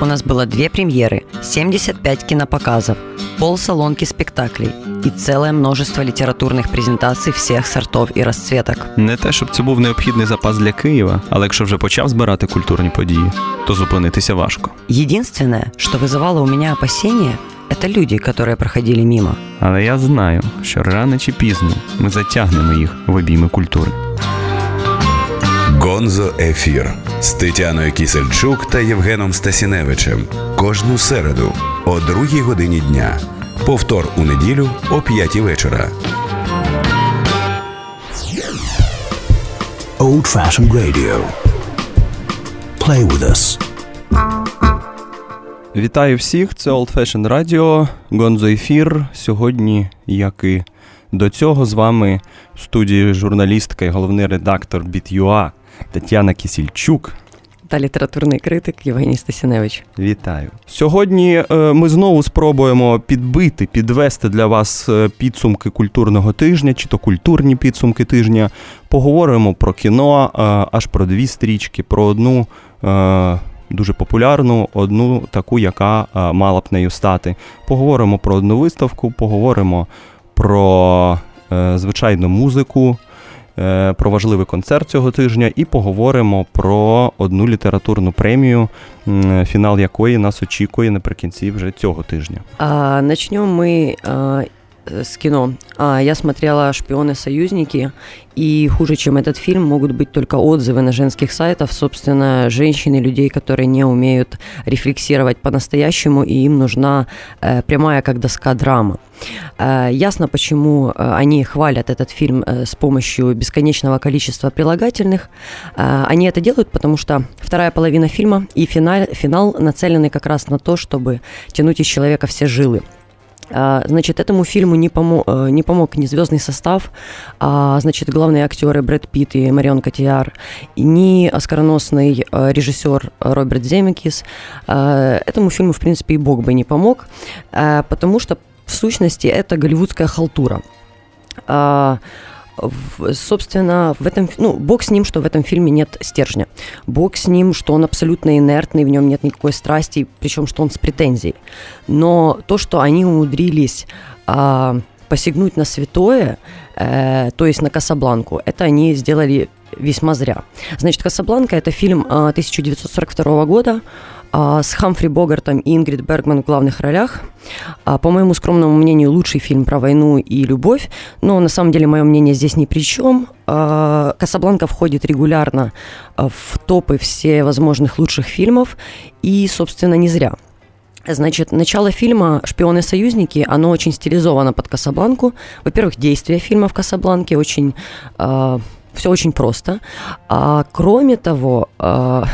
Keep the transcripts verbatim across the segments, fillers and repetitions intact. У нас было две премьеры, семьдесят пять кинопоказов, полсалонки спектаклей и целое множество літературних презентацій всіх сортів і розцвіток. Не те, щоб це був необхідний запас для Києва, але якщо вже почав збирати культурні події, то зупинитися важко. Єдине, що викликало у мене опасіння, це люди, які проходили мимо. Але я знаю, що рано чи пізно ми затягнемо їх в обійми культури. Гонзо-ефір з Тетяною Кисельчук та Євгеном Стасіневичем. Кожну середу о другій годині дня. Повтор у неділю о п'ятій вечора. Old Fashioned Radio. Play with us. Вітаю всіх, це Old Fashioned Radio, Гонзо-ефір. Сьогодні, як і до цього, з вами в студії журналістка і головний редактор Bit.ua Тетяна Кисельчук та літературний критик Євген Стасіневич. Вітаю. Сьогодні ми знову спробуємо підбити, підвести для вас підсумки культурного тижня, чи то культурні підсумки тижня. Поговоримо про кіно, аж про дві стрічки, про одну дуже популярну, одну таку, яка мала б нею стати. Поговоримо про одну виставку, поговоримо про, звичайно, музику, про важливий концерт цього тижня і поговоримо про одну літературну премію, фінал якої нас очікує наприкінці вже цього тижня. А, начнем ми а, с кино. А, я смотрела «Шпионы-союзники», и хуже, чем этот фильм, могут быть только отзывы на женских сайтах, собственно, женщин и людей, которые не умеют рефлексировать по-настоящему, и им нужна э, прямая, как доска, драма. Э, ясно, почему они хвалят этот фильм э, с помощью бесконечного количества прилагательных. Э, они это делают, потому что вторая половина фильма и финал, финал нацелены как раз на то, чтобы тянуть из человека все жилы. Значит, этому фильму не помог, не помог ни звездный состав, а, значит, главные актеры Брэд Питт и Марион Котиар, ни оскароносный режиссер Роберт Земекис. Этому фильму, в принципе, и бог бы не помог, потому что, в сущности, это голливудская халтура. Собственно, в этом, ну, бог с ним, что в этом фильме нет стержня. Бог с ним, что он абсолютно инертный, в нем нет никакой страсти, причем что он с претензией. Но то, что они умудрились а, посягнуть на святое, э, то есть на «Касабланку», это они сделали весьма зря. Значит, «Касабланка» – это фильм а, тысяча девятьсот сорок второго года, с Хамфри Богартом и Ингрид Бергман в главных ролях. По моему скромному мнению, лучший фильм про войну и любовь. Но на самом деле мое мнение здесь ни при чем. «Касабланка» входит регулярно в топы всевозможных лучших фильмов. И, собственно, не зря. Значит, начало фильма «Шпионы-союзники», оно очень стилизовано под «Касабланку». Во-первых, действие фильма в «Касабланке» очень... Все очень просто. А, кроме того, а,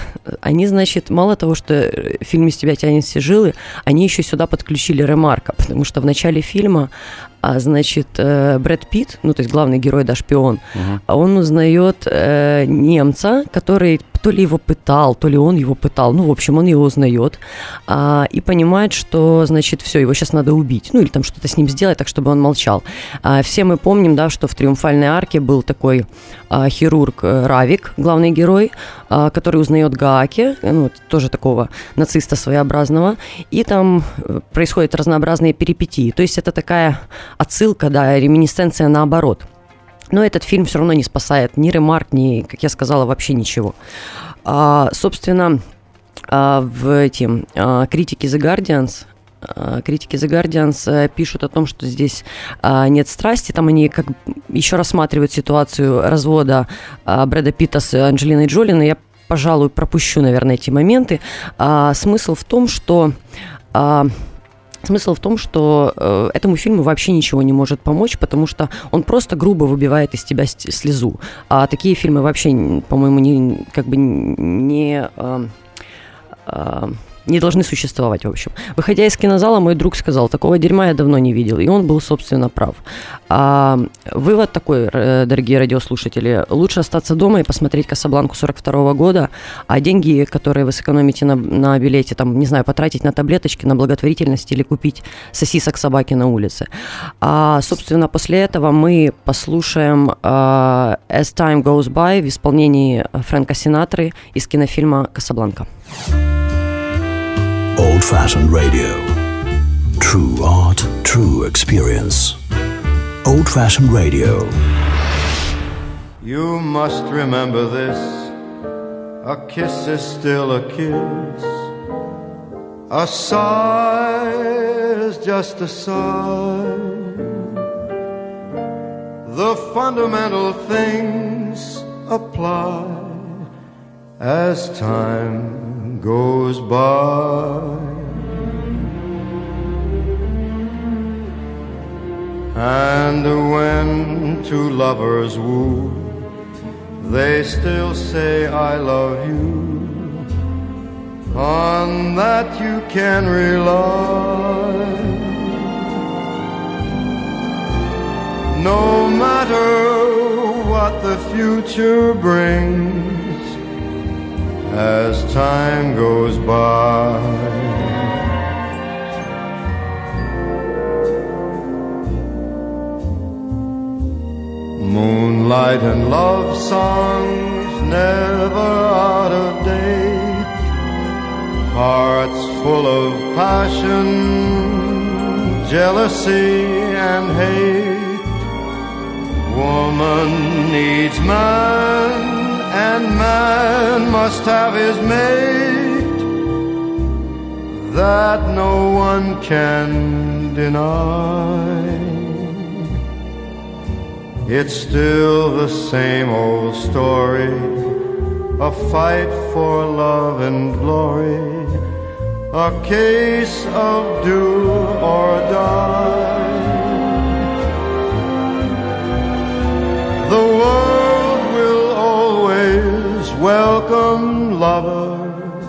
они, значит, мало того, что фильм «Из тебя тянет все жилы», они еще сюда подключили Ремарка, потому что в начале фильма, а, значит, Брэд Питт, ну, то есть главный герой, да, шпион, угу. Он узнает э, немца, который то ли его пытал, то ли он его пытал, ну, в общем, он его узнает а, и понимает, что, значит, все, его сейчас надо убить, ну, или там что-то с ним сделать, так, чтобы он молчал. А, все мы помним, да, что в «Триумфальной арке» был такой а, хирург Равик, главный герой, а, который узнает Гааке, ну, тоже такого нациста своеобразного, и там происходят разнообразные перипетии, то есть это такая отсылка, да, реминисценция наоборот. Но этот фильм все равно не спасает ни Ремарк, ни, как я сказала, вообще ничего. А, собственно, а, в эти а, критики The Guardians, а, критики The Guardians а, пишут о том, что здесь а, нет страсти. Там они как еще рассматривают ситуацию развода а, Брэда Питта с Анджелиной Джоли, но я, пожалуй, пропущу, наверное, эти моменты. А, смысл в том, что... А, Смысл в том, что э, этому фильму вообще ничего не может помочь, потому что он просто грубо выбивает из тебя слезу. А такие фильмы вообще, по-моему, не, как бы не... Э... не должны существовать, в общем. Выходя из кинозала, мой друг сказал: такого дерьма я давно не видел. И он был, собственно, прав. А, вывод такой, дорогие радиослушатели: лучше остаться дома и посмотреть «Касабланку» сорок второго года, а деньги, которые вы сэкономите на, на билете, там, не знаю, потратить на таблеточки, на благотворительность или купить сосисок собаки на улице. А, собственно, после этого мы послушаем а, «As Time Goes By» в исполнении Фрэнка Синатры из кинофильма «Касабланка». Old Fashioned Radio. True art, true experience. Old Fashioned Radio. You must remember this. A kiss is still a kiss. A sigh is just a sigh. The fundamental things apply as time goes by. And when two lovers woo, they still say I love you. On that you can rely. No matter what the future brings, as time goes by. Moonlight and love songs never out of date. Hearts full of passion, jealousy and hate. Woman needs man, and man must have his mate, that no one can deny. It's still the same old story, a fight for love and glory, a case of do or die. The world welcome lovers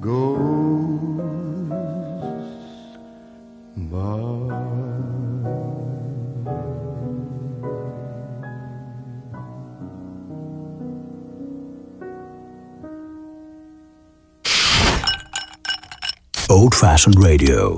goes. Old Fashioned Radio.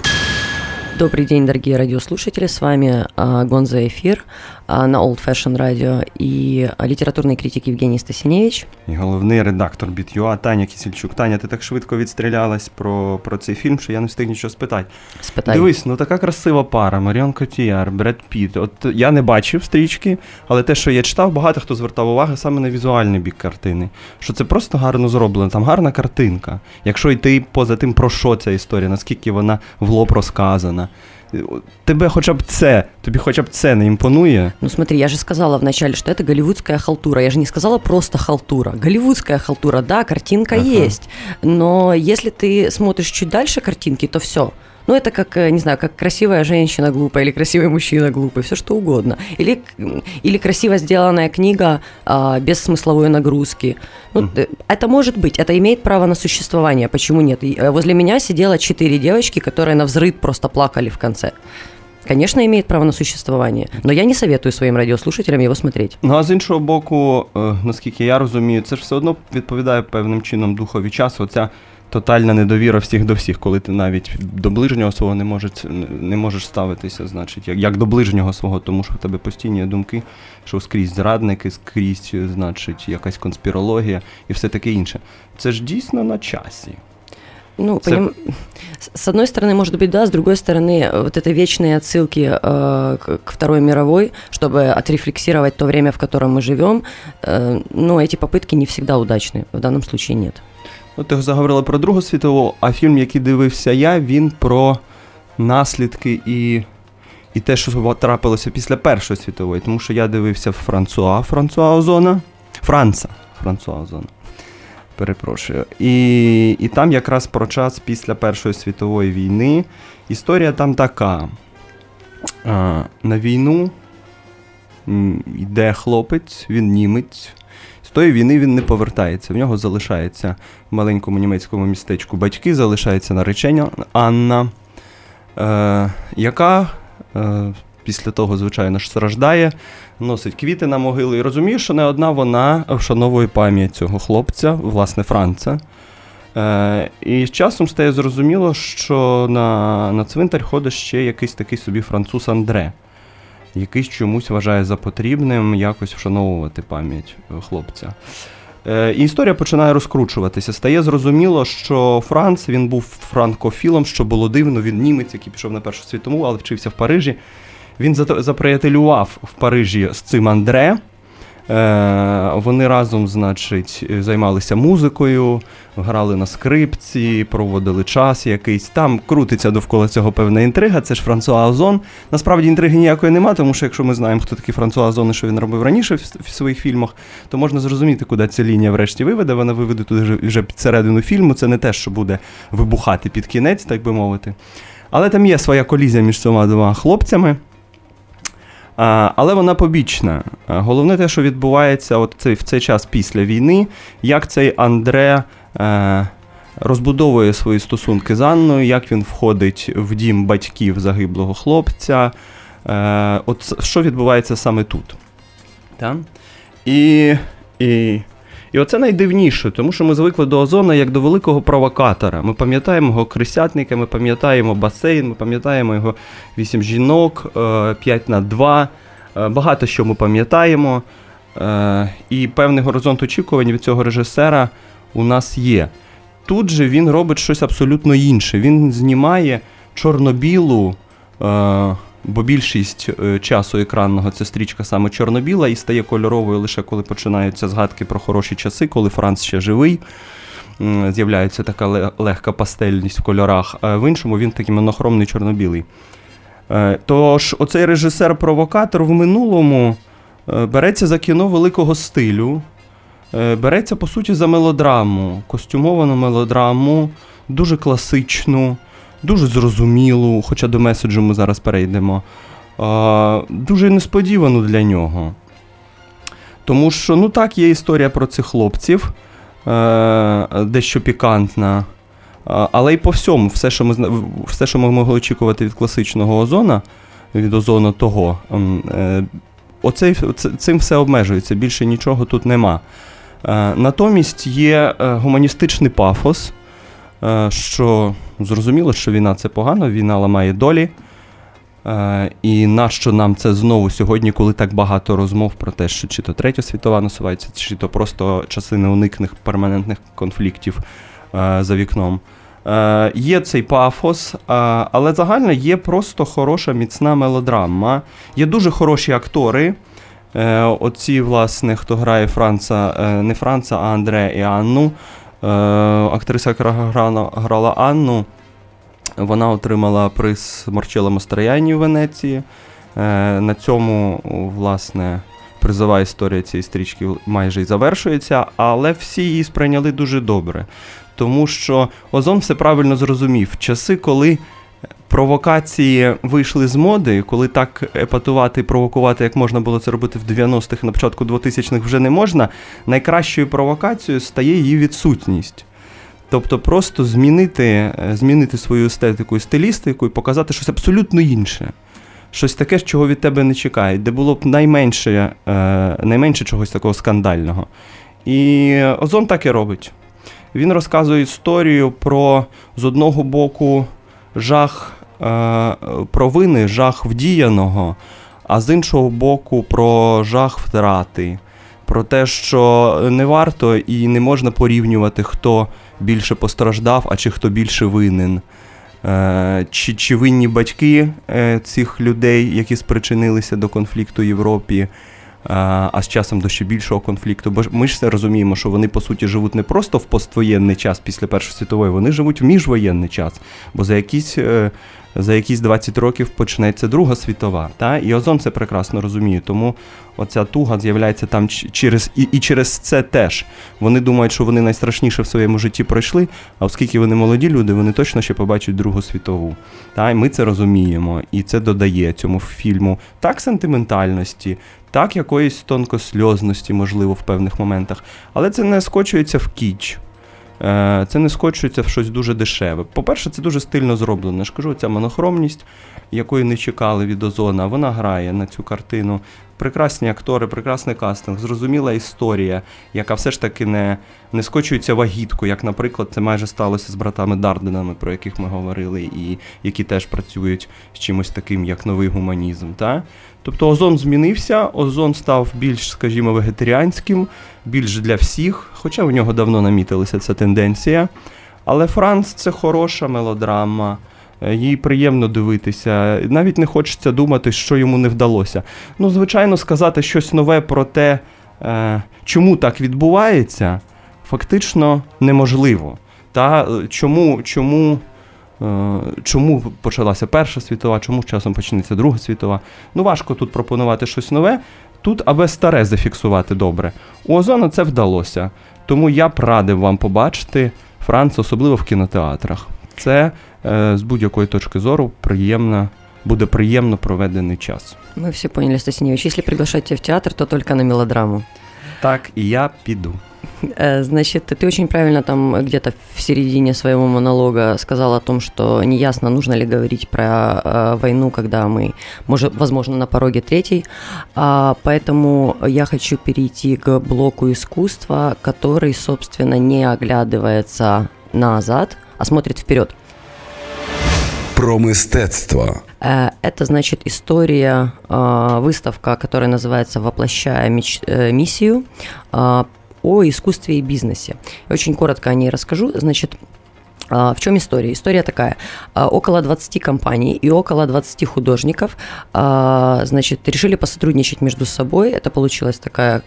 Добрый день, дорогие радиослушатели, с вами а, Гонзо-эфир а, на Old Fashioned Radio и літературний критик Євген Стасіневич. І головний редактор Bit.ua Таня Кисельчук. Таня, ти так швидко відстрілялась про, про цей фільм, що я не встиг нічого спитати. Спитай. Дивись, ну така красива пара, Марион Котіар, Брэд Питт. От я не бачив стрічки, але те, що я читав, багато хто звертав увагу саме на візуальний бік картини. Що це просто гарно зроблено, там гарна картинка. Якщо йти поза тим, про що ця історія, наскільки вона в лоб розказана. Тебе хоча б це, тобі хоча б це не імпонує? Ну смотри, я же сказала вначале, что это голливудская халтура. Я же не сказала просто халтура. Голливудская халтура, да, картинка ага. есть. Но если ты смотришь чуть дальше картинки, то все. Ну, это как, не знаю, как красивая женщина глупая, или красивый мужчина глупый, все что угодно. Или, или красиво сделанная книга а, без смысловой нагрузки. Ну, mm. это может быть, это имеет право на существование, почему нет? Возле меня сидело четыре девочки, которые навзрыд просто плакали в конце. конечно, имеет право на существование, но я не советую своїм радіослухачам його смотреть. Ну, а з іншого боку, наскільки я розумію, це ж все одно відповідає певним чином духові часу, оця тотальна недовіра всіх до всіх, коли ти навіть до ближнього свого не можеш, не можеш ставитися, значить, як, як до ближнього свого, тому що в тебе постійні думки, що скрізь зрадники, скрізь, значить, якась конспірологія і все таке інше. Це ж дійсно на часі. Ну, поним... с одной стороны, может быть, да, с другой стороны, вот это вечные отсылки э, к Второй мировой, чтобы отрефлексировать то время, в котором мы живем, э, но эти попытки не всегда удачны, в данном случае нет. Ну, ти заговорила про Другу світову, а фільм, який дивився я, він про наслідки і, і те, що трапилося після Першої світової, тому що я дивився Франсуа, Франсуа Озона, Франца, Франсуа Озона. Перепрошую. І, і там якраз про час після Першої світової війни. Історія там така. А, на війну йде хлопець, він німець. З тої війни він не повертається. В нього залишається в маленькому німецькому містечку батьки, залишається наречена Анна, е, яка е, після того, звичайно ж, страждає, носить квіти на могилу і розуміє, що не одна вона вшановує пам'ять цього хлопця, власне, Франца. Е, і з часом стає зрозуміло, що на, на цвинтар ходить ще якийсь такий собі француз Андре, якийсь чомусь вважає за потрібним якось вшановувати пам'ять хлопця. Е, і історія починає розкручуватися. Стає зрозуміло, що Франц, він був франкофілом, що було дивно, він німець, який пішов на Першу світову, але вчився в Парижі. Він заприятелював в Парижі з цим Андре. Е, вони разом, значить, займалися музикою, грали на скрипці, проводили час якийсь. Там крутиться довкола цього певна інтрига, це ж Франсуа Озон. Насправді інтриги ніякої нема, тому що якщо ми знаємо, хто такий Франсуа Озон і що він робив раніше в, в своїх фільмах, то можна зрозуміти, куди ця лінія врешті виведе. Вона виведе туди вже під середину фільму, це не те, що буде вибухати під кінець, так би мовити. Але там є своя колізія між цими двома хлопцями. Але вона побічна. Головне те, що відбувається от цей, в цей час після війни, як цей Андре е, розбудовує свої стосунки з Анною, як він входить в дім батьків загиблого хлопця. Е, от що відбувається саме тут. Да? І, і, і оце найдивніше, тому що ми звикли до Озона як до великого провокатора. Ми пам'ятаємо його Крисятника, ми пам'ятаємо басейн, ми пам'ятаємо його вісім жінок, п'ять на два. Багато що ми пам'ятаємо, і певний горизонт очікувань від цього режисера у нас є. Тут же він робить щось абсолютно інше. Він знімає чорно-білу, бо більшість часу екранного – це стрічка саме чорно-біла, і стає кольоровою лише коли починаються згадки про хороші часи, коли Франц ще живий. З'являється така легка пастельність в кольорах, а в іншому він такий монохромний чорно-білий. Тож оцей режисер-провокатор в минулому береться за кіно великого стилю, береться, по суті, за мелодраму, костюмовану мелодраму, дуже класичну, дуже зрозумілу, хоча до меседжу ми зараз перейдемо, дуже несподівану для нього. Тому що, ну так, є історія про цих хлопців, дещо пікантна, але й по всьому, все, що ми, все, що ми могли очікувати від класичного Озона, від Озона того, оце, цим все обмежується, більше нічого тут нема. Натомість є гуманістичний пафос, що зрозуміло, що війна – це погано, війна ламає долі, і нащо нам це знову сьогодні, коли так багато розмов про те, що чи то Третя світова насувається, чи то просто часи неуникних перманентних конфліктів за вікном. Е, є цей пафос, е, але загально є просто хороша, міцна мелодрама. Є дуже хороші актори. Е, оці, власне, хто грає Франца, е, не Франца, а Андре і Анну. Е, актриса, яка грала, грала Анну, вона отримала приз Марчелло Мастроянні в Венеції. Е, на цьому, власне, призова історія цієї стрічки майже і завершується, але всі її сприйняли дуже добре. Тому що Озон все правильно зрозумів. Часи, коли провокації вийшли з моди, коли так епатувати і провокувати, як можна було це робити в дев'яностих, на початку двотисячних вже не можна, найкращою провокацією стає її відсутність. Тобто просто змінити, змінити свою естетику і стилістику і показати щось абсолютно інше. щось таке, чого від тебе не чекають, де було б найменше, найменше чогось такого скандального. І Озон так і робить. Він розказує історію про, з одного боку, жах провини, жах вдіяного, а з іншого боку, про жах втрати, про те, що не варто і не можна порівнювати, хто більше постраждав, а чи хто більше винен. Чи, чи винні батьки цих людей, які спричинилися до конфлікту в Європі, а з часом до ще більшого конфлікту. Бо ми ж все розуміємо, що вони, по суті, живуть не просто в поствоєнний час після Першої світової, вони живуть в міжвоєнний час, бо за якісь, за якісь двадцять років почнеться Друга світова. Та? І Озон це прекрасно розуміє, тому оця туга з'являється там через, і, і через це теж. Вони думають, що вони найстрашніше в своєму житті пройшли, а оскільки вони молоді люди, вони точно ще побачать Другу світову. Та? І ми це розуміємо, і це додає цьому фільму так сентиментальності, так, якоїсь тонкосльозності, можливо, в певних моментах. Але це не скочується в кіч. Це не скочується в щось дуже дешеве. По-перше, це дуже стильно зроблено. Я ж кажу, ця монохромність, якої не чекали від Озона, вона грає на цю картину. Прекрасні актори, прекрасний кастинг, зрозуміла історія, яка все ж таки не, не скочується в агітку, як, наприклад, це майже сталося з братами Дарденами, про яких ми говорили, і які теж працюють з чимось таким, як новий гуманізм. Та? Тобто Озон змінився, Озон став більш, скажімо, вегетаріанським, більш для всіх, хоча в нього давно намітилася ця тенденція. Але Франс – це хороша мелодрама, їй приємно дивитися, навіть не хочеться думати, що йому не вдалося. Ну, звичайно, сказати щось нове про те, чому так відбувається, фактично неможливо. Та чому, чому, чому почалася Перша світова, чому часом почнеться Друга світова. Ну, важко тут пропонувати щось нове, тут аби старе зафіксувати добре. У Озона це вдалося, тому я б радив вам побачити Франц, особливо в кінотеатрах. Це з будь-якої точки зору приємно, буде приємно проведений час. Ми всі поняли, Стасіневич, якщо приглашаєте в театр, то тільки на мелодраму. Так, і я піду. Значит, ты очень правильно там где-то в середине своего монолога сказал о том, что неясно, нужно ли говорить про э, войну, когда мы, может, возможно, на пороге третьей. А, поэтому я хочу перейти к блоку искусства, который, собственно, не оглядывается назад, а смотрит вперед. Про мистецтво. Это, значит, история, выставка, которая называется «Воплощая миссию», о искусстве и бизнесе. Я очень коротко о ней расскажу. Значит, в чем история? История такая. Около двадцать компаний и около двадцать художников, значит, решили посотрудничать между собой. Это получилась такая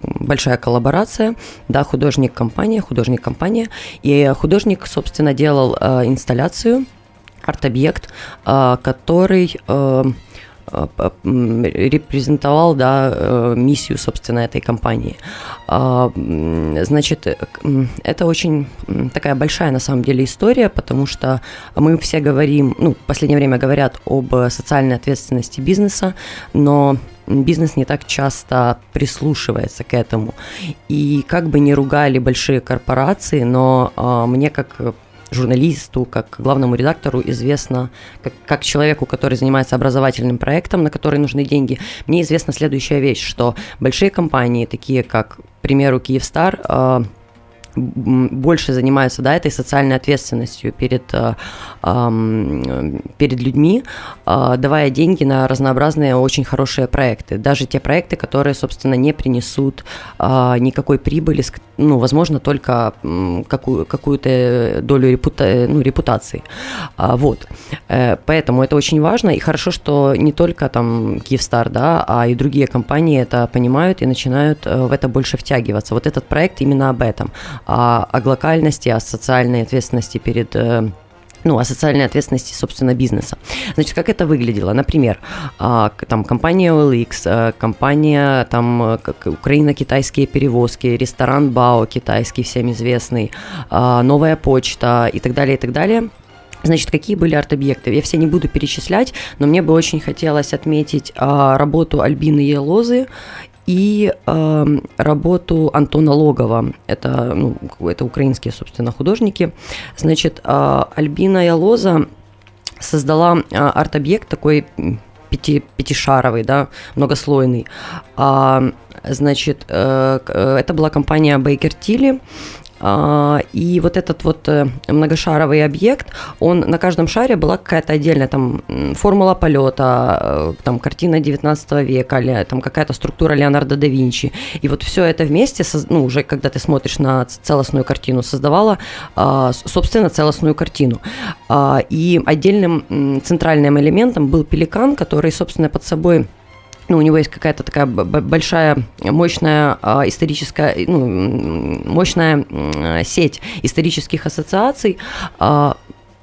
большая коллаборация. Да, художник-компания, художник-компания. И художник, собственно, делал инсталляцию, арт-объект, который репрезентовал, да, миссию, собственно, этой компании. Значит, это очень такая большая, на самом деле, история, потому что мы все говорим, ну, в последнее время говорят об социальной ответственности бизнеса, но бизнес не так часто прислушивается к этому. И как бы ни ругали большие корпорации, но мне как журналисту, как главному редактору известно, как, как человеку, который занимается образовательным проектом, на который нужны деньги, мне известна следующая вещь, что большие компании, такие как, к примеру, «Киевстар», э, больше занимаются, да, этой социальной ответственностью перед, э, э, перед людьми, э, давая деньги на разнообразные очень хорошие проекты, даже те проекты, которые, собственно, не принесут э, никакой прибыли, ну, возможно, только какую- какую-то долю репута- ну, репутации. А, вот. Э, поэтому это очень важно, и хорошо, что не только там «Киевстар», да, а и другие компании это понимают и начинают в это больше втягиваться. Вот этот проект именно об этом. О, о глокальности, о социальной ответственности перед, ну, о социальной ответственности, собственно, бизнеса. Значит, как это выглядело? Например, там компания о эл икс, компания там Украино-китайские перевозки, ресторан БАО китайский, всем известный, Новая Почта и так далее, и так далее. Значит, какие были арт-объекты? Я все не буду перечислять, но мне бы очень хотелось отметить работу Альбины Ялозы и э, работу Антона Логова, это, ну, это украинские, собственно, художники. Значит, э, Альбина Ялоза создала э, арт-объект такой пяти, пятишаровый, да, многослойный. А, значит, это была компания Baker Tilly. И вот этот вот многошаровый объект, он на каждом шаре была какая-то отдельная там формула полета, там картина девятнадцатого века, или там какая-то структура Леонардо да Винчи. И вот все это вместе, ну, уже когда ты смотришь на целостную картину, создавало, собственно, целостную картину. И отдельным центральным элементом был пеликан, который, собственно, под собой... Ну, у него есть какая-то такая большая, мощная э, историческая, ну, мощная э, сеть исторических ассоциаций, э,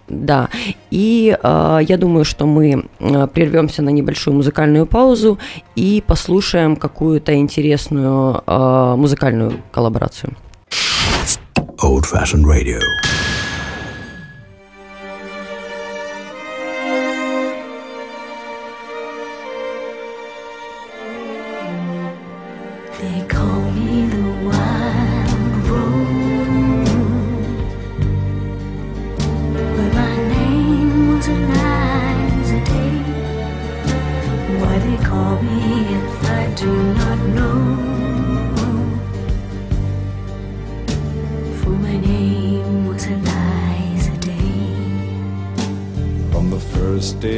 да. И э, я думаю, что мы прервемся на небольшую музыкальную паузу и послушаем какую-то интересную э, музыкальную коллаборацию. Old Fashioned Radio.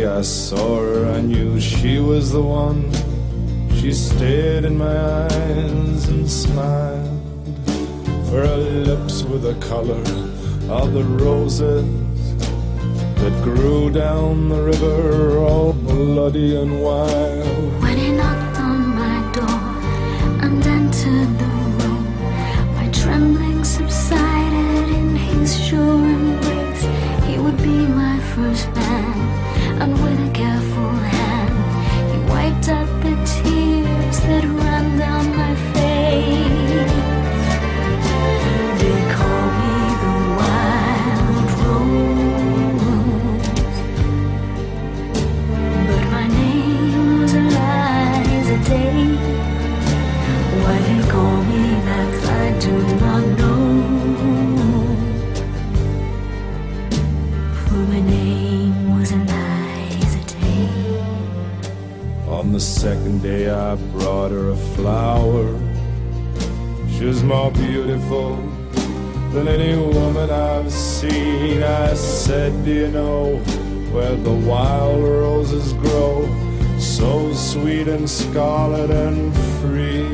I saw her, I knew she was the one. She stared in my eyes and smiled, for her lips were the color of the roses that grew down the river, all bloody and wild. When he knocked on my door and entered the room, my trembling subsided in his sure embrace. He would be my first man, and with a careful hand, he wiped out the tears that ran down my face. They call me the wild rose, but my name was Eliza Day. Why they call me that, I do not know, for my name was Eliza. On the second day I brought her a flower. She was more beautiful than any woman I've seen. I said, do you know where the wild roses grow, so sweet and scarlet and free?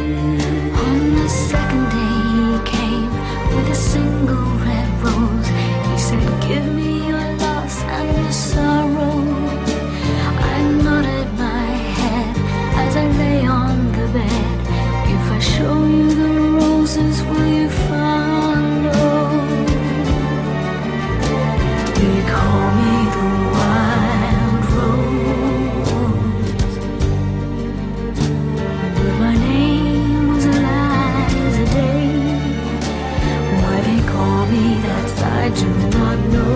On the second day he came with a single red rose. He said, give me your loss and your sorrow. I nodded my I lay on the bed. If I show you the roses, will you follow? They call me the wild rose, but my name was Eliza Day. Why they call me that, I do not know.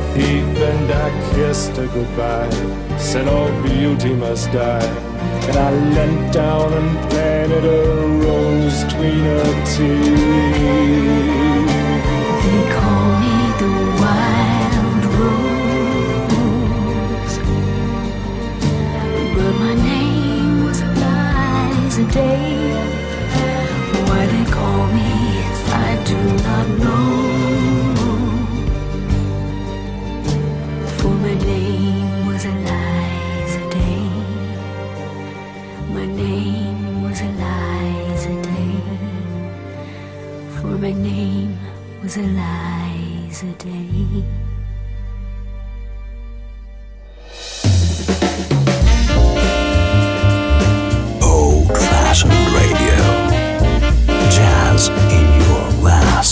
thief, and I kissed her goodbye. Said all beauty must die, and I leant down and planted a rose between her teeth. They call me the wild rose, but my name was Eliza Day. Why they call me, I do not know, for my name was Eliza. My name was Eliza Day. Old Fashioned Radio. Jazz in your glass.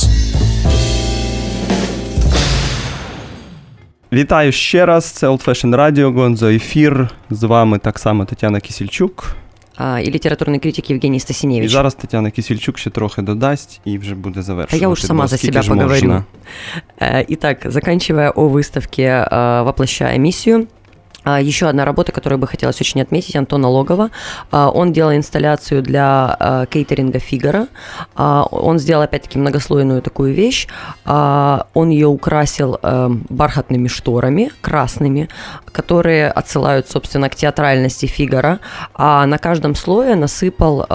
Вітаю ще раз, це Old Fashioned Radio, Гонзо-эфир. З вами так само Тетяна Кисельчук. А, і літературний критик Євген Стасіневич. І зараз Тетяна Кисельчук ще трохи додасть і вже буде завершувати. А я уж сама за себя поговорю. Итак, заканчивая о выставке «Воплощая миссию», еще одна работа, которую бы хотелось очень отметить, Антона Логова. Он делал инсталляцию для кейтеринга «Фигаро». Он сделал, опять-таки, многослойную такую вещь. Он ее украсил бархатными шторами, красными, которые отсылают, собственно, к театральности «Фигаро». А на каждом слое насыпал,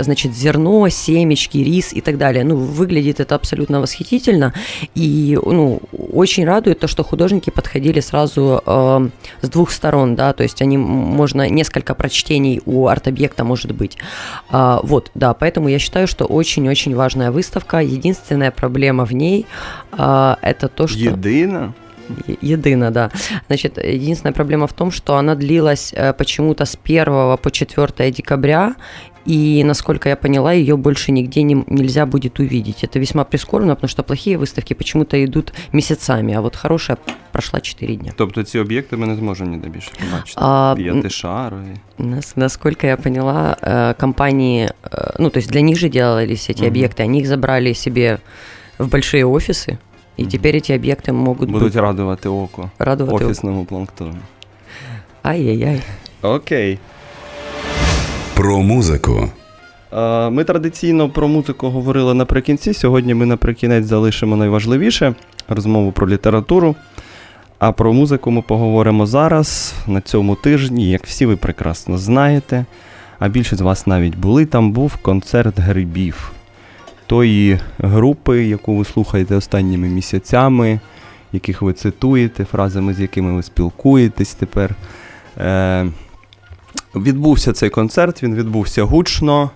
значит, зерно, семечки, рис и так далее. Ну, выглядит это абсолютно восхитительно. И, ну, очень радует то, что художники подходили сразу с двух сторон, да, то есть они, можно несколько прочтений у арт-объекта может быть. А, вот, да, поэтому я считаю, что очень-очень важная выставка. Единственная проблема в ней а, это то, что... Едина? Едина, да. Значит, единственная проблема в том, что она длилась почему-то с первого по четвёртое декабря, и, насколько я поняла, ее больше нигде не, нельзя будет увидеть. Это весьма прискорбно, потому что плохие выставки почему-то идут месяцами, а вот хорошая прошла четыре дня. Тобто ці об'єкти ми не зможемо ніде більше побачити? П'ятишари? Насколько я поняла, компании, ну, то есть для них же делали все эти угу. объекты, они их забрали себе в большие офисы, и угу. теперь эти объекты могут Будуть быть... Будут радувати око радувати офісному планктону. Ай-яй-яй. Окей. Про музику. Ми традиційно про музику говорили наприкінці. Сьогодні ми наприкінець залишимо найважливіше – розмову про літературу. А про музику ми поговоримо зараз, на цьому тижні, як всі ви прекрасно знаєте. А більшість з вас навіть були. Там був концерт «Грибів». Тої групи, яку ви слухаєте останніми місяцями, яких ви цитуєте, фразами, з якими ви спілкуєтесь тепер. Відбувся цей концерт, він відбувся гучно,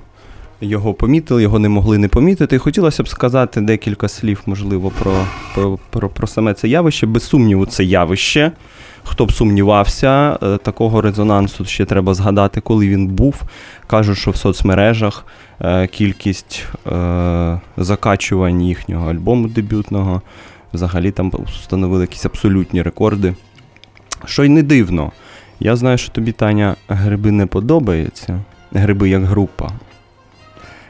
його помітили, його не могли не помітити. І хотілося б сказати декілька слів, можливо, про, про, про, про саме це явище. Без сумніву, це явище. Хто б сумнівався, такого резонансу ще треба згадати, коли він був. Кажуть, що в соцмережах кількість е, закачувань їхнього альбому дебютного, взагалі там встановили якісь абсолютні рекорди, що й не дивно. Я знаю, що тобі, Таня, гриби не подобаються. Гриби як група.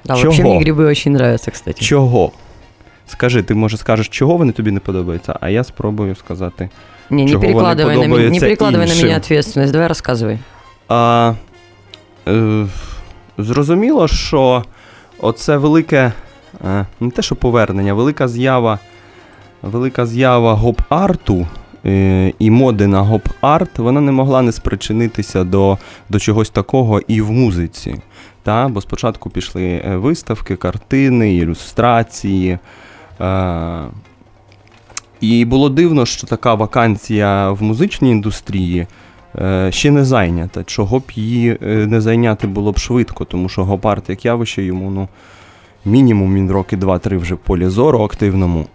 Да, чого? Взагалі мені гриби дуже подобаються, кстати. Чого? Скажи, ти, може, скажеш, чого вони тобі не подобаються, а я спробую сказати, не, чого не вони подобаються на, не перекладывай іншим. На мене відповідальність, давай розказуй. А, е, зрозуміло, що оце велике, е, не те, що повернення, велика з'ява, велика з'ява гоп-арту, і моди на гоп-арт, вона не могла не спричинитися до, до чогось такого і в музиці. Та? Бо спочатку пішли виставки, картини, ілюстрації. Е- і було дивно, що така вакансія в музичній індустрії е- ще не зайнята. Чого б її не зайняти було б швидко, тому що гоп-арт, як явище, йому ну, мінімум він роки два-три вже в полі зору активному.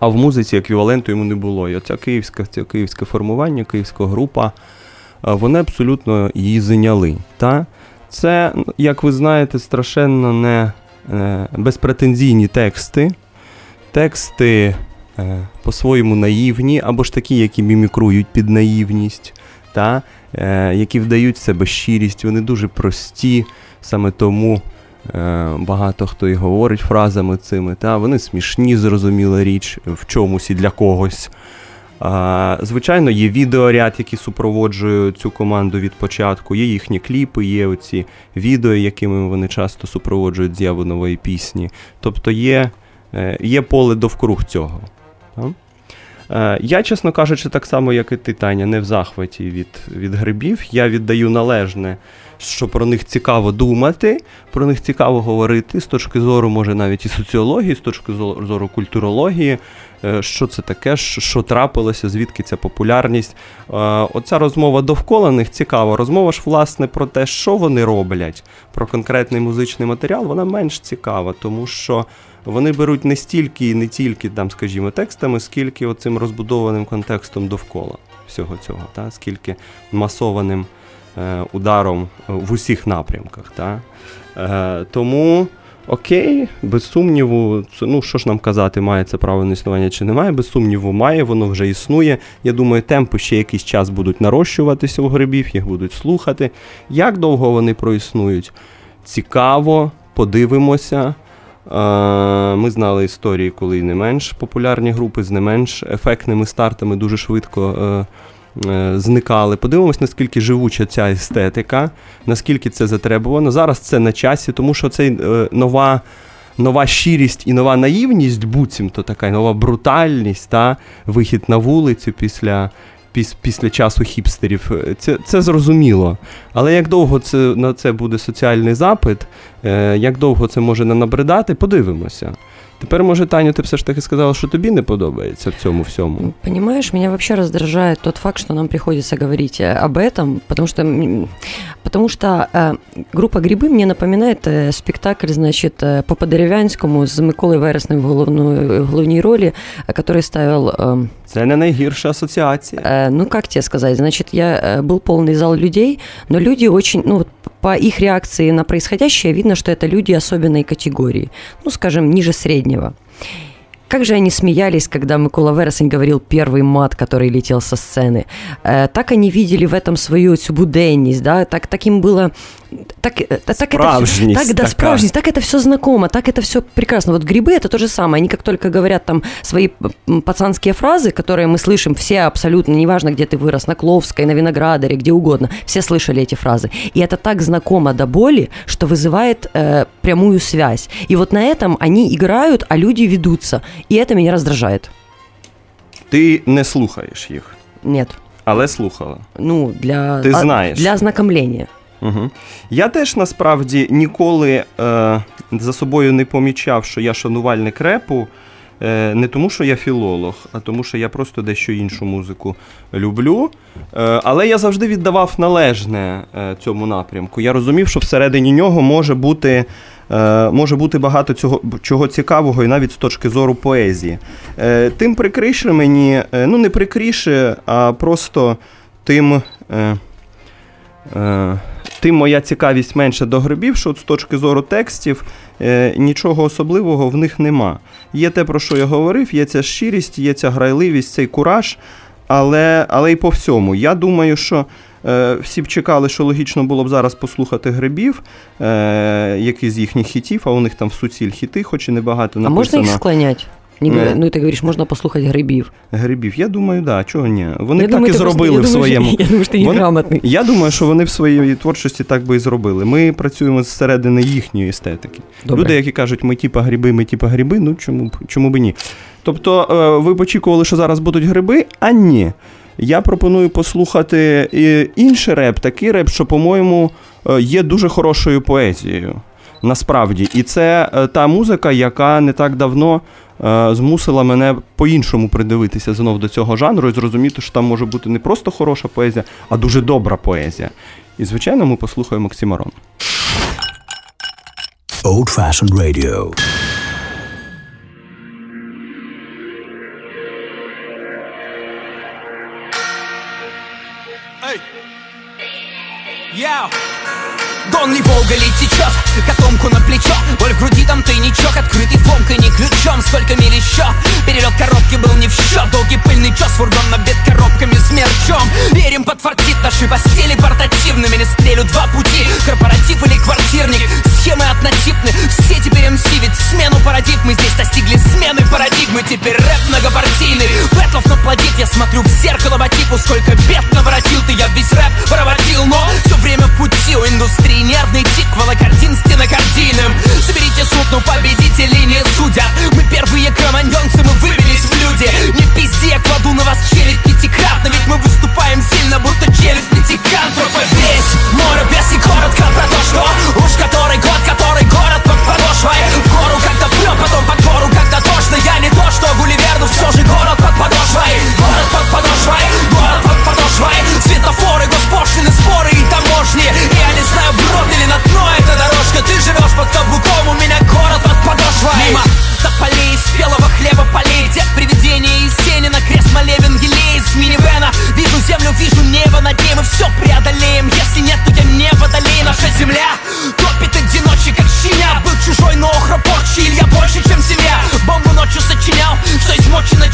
А в музиці еквіваленту йому не було. І оця київська, це київське формування, київська група, вони абсолютно її зайняли. Та? Це, як ви знаєте, страшенно не е, безпретензійні тексти. Тексти е, по-своєму наївні, або ж такі, які мімікрують під наївність, та? Е, які вдають в себе щирість. Вони дуже прості, саме тому... Багато хто і говорить фразами цими, та вони смішні, зрозуміла річ, в чомусь і для когось. А, звичайно, є відеоряд, які супроводжує цю команду від початку, є їхні кліпи, є оці відео, якими вони часто супроводжують з'яву нової пісні. Тобто є, є поле довкруг цього. А, я, чесно кажучи, так само, як і ти, Таня, не в захваті від, від грибів. Я віддаю належне, що про них цікаво думати, про них цікаво говорити з точки зору, може, навіть і соціології, з точки зору культурології, що це таке, що трапилося, звідки ця популярність. Оця розмова довкола них цікава. Розмова ж, власне, про те, що вони роблять, про конкретний музичний матеріал, вона менш цікава, тому що вони беруть не стільки і не тільки, там, скажімо, текстами, скільки оцим розбудованим контекстом довкола всього цього, та? Скільки масованим ударом в усіх напрямках. Та? Е, тому Окей, без сумніву, ну що ж нам казати, має це право на існування чи немає, без сумніву має, воно вже існує. Я думаю, темпи ще якийсь час будуть нарощуватися у грибів, їх будуть слухати. Як довго вони проіснують? Цікаво, подивимося. Ми знали історії, коли не менш популярні групи з не менш ефектними стартами дуже швидко зникали. Подивимось, наскільки живуча ця естетика, наскільки це затребувано. Зараз це на часі, тому що це нова, нова щирість і нова наївність, буцімто така, нова брутальність, та вихід на вулицю після, піс, після часу хіпстерів. Це, це зрозуміло. Але як довго це, на це буде соціальний запит, як довго це може набридати, подивимося. Теперь, может, Таня, ты все ж таки сказала, что тебе не подобается в цьому всьому. Понимаешь, меня вообще раздражает тот факт, что нам приходится говорить об этом, потому что, потому что э, группа «Грибы» мне напоминает э, спектакль, значит, э, по Подеревянському с Миколой Вересным в головной, головной роли, который ставил... Э, Это не наигиршая ассоциация. Э, ну, как тебе сказать? Значит, я э, был полный зал людей, но люди очень... ну вот, по их реакции на происходящее видно, что это люди особенной категории, ну, скажем, ниже среднего. Как же они смеялись, когда Микола Вересень говорил первый мат, который летел со сцены. Э, так они видели в этом свою буденность, да, так, так им было... Так, так, справжність это, так, да, справжність, так это все знакомо, так это все прекрасно. Вот грибы это то же самое. Они как только говорят там свои пацанские фразы, которые мы слышим все абсолютно, неважно, где ты вырос, на Кловской, на Виноградаре, где угодно, все слышали эти фразы. И это так знакомо до боли, что вызывает э, прямую связь. И вот на этом они играют, а люди ведутся. И это меня раздражает. Ты не слушаешь их? Нет. Але слухала? Ну, для, ты знаешь. Для ознакомления. Угу. Я теж, насправді, ніколи е, за собою не помічав, що я шанувальник репу, е, не тому, що я філолог, а тому, що я просто дещо іншу музику люблю. Е, але я завжди віддавав належне е, цьому напрямку. Я розумів, що всередині нього може бути, е, може бути багато цього, чого цікавого, і навіть з точки зору поезії. Е, тим прикріше мені, е, ну не прикріше, а просто тим... Е, е, Тим моя цікавість менше до грибів, що з точки зору текстів е, нічого особливого в них нема. Є те, про що я говорив, є ця щирість, є ця грайливість, цей кураж, але, але й по всьому. Я думаю, що е, всі б чекали, що логічно було б зараз послухати грибів, е, які з їхніх хітів, а у них там в суціль хіти, хоч і небагато написано. А можна їх склонять? Не, ну, ти говориш, можна послухати грибів. Грибів, я думаю, так, да, чого ні. Вони я так думаю, і зробили просто, в своєму... Я думаю, що ти неграмотний. Я думаю, що вони в своїй творчості так би і зробили. Ми працюємо зсередини їхньої естетики. Добре. Люди, які кажуть, ми тіпа гриби, ми тіпа гриби, ну чому, чому б ні. Тобто, ви б очікували, що зараз будуть гриби, а ні. Я пропоную послухати інший реп, такий реп, що, по-моєму, є дуже хорошою поезією. Насправді. І це та музика, яка не так давно змусила мене по-іншому придивитися знов до цього жанру і зрозуміти, що там може бути не просто хороша поезія, а дуже добра поезія. І, звичайно, ми послухаємо «Оксиморон». Old Fashioned Radio. Эй! Я! Дон ли Волга ли течет, котомку на плечо, боль в груди, там тайничок, открытый фомкой, не ключом, сколько миль еще. Перелет коробки был не в счет, долгий пыльный час, фургон набит коробками с мерчом. Верим, подфартит наши постели портативными, не стрелю два пути, корпоратив или квартирник, схемы однотипны, все теперь эм си, ведь смену парадигмы, здесь достигли смены парадигмы, теперь рэп многопартийный, Бэтлов наплодит, я смотрю в зеркало по типу, сколько бед наворотил ты, я весь рэп проводил, но все время в пути у индустрии. Нервный тик, волокордин стенокардийным. Соберите суд, но победителей не судят. Мы первые кроманьонцы, мы выбились в люди. Не пизди, я кладу на вас челюсть пятикратно. Ведь мы выступаем сильно, будто челюсть пятикантропа. Весь море, без и коротко про то, что уж который год, который город под подошвой. В гору когда прём, потом под гору когда тошно. Я не то, что Гулливер, но всё же город под подошвой. Город под подошвой, город под подошвой. Светофоры, госпошлины, споры и таможни. Я не знаю, рот или на дно эта дорожка. Ты живешь под каблуком, у меня город под подошвой. Мимо тополей, спелого хлеба полей, где привидения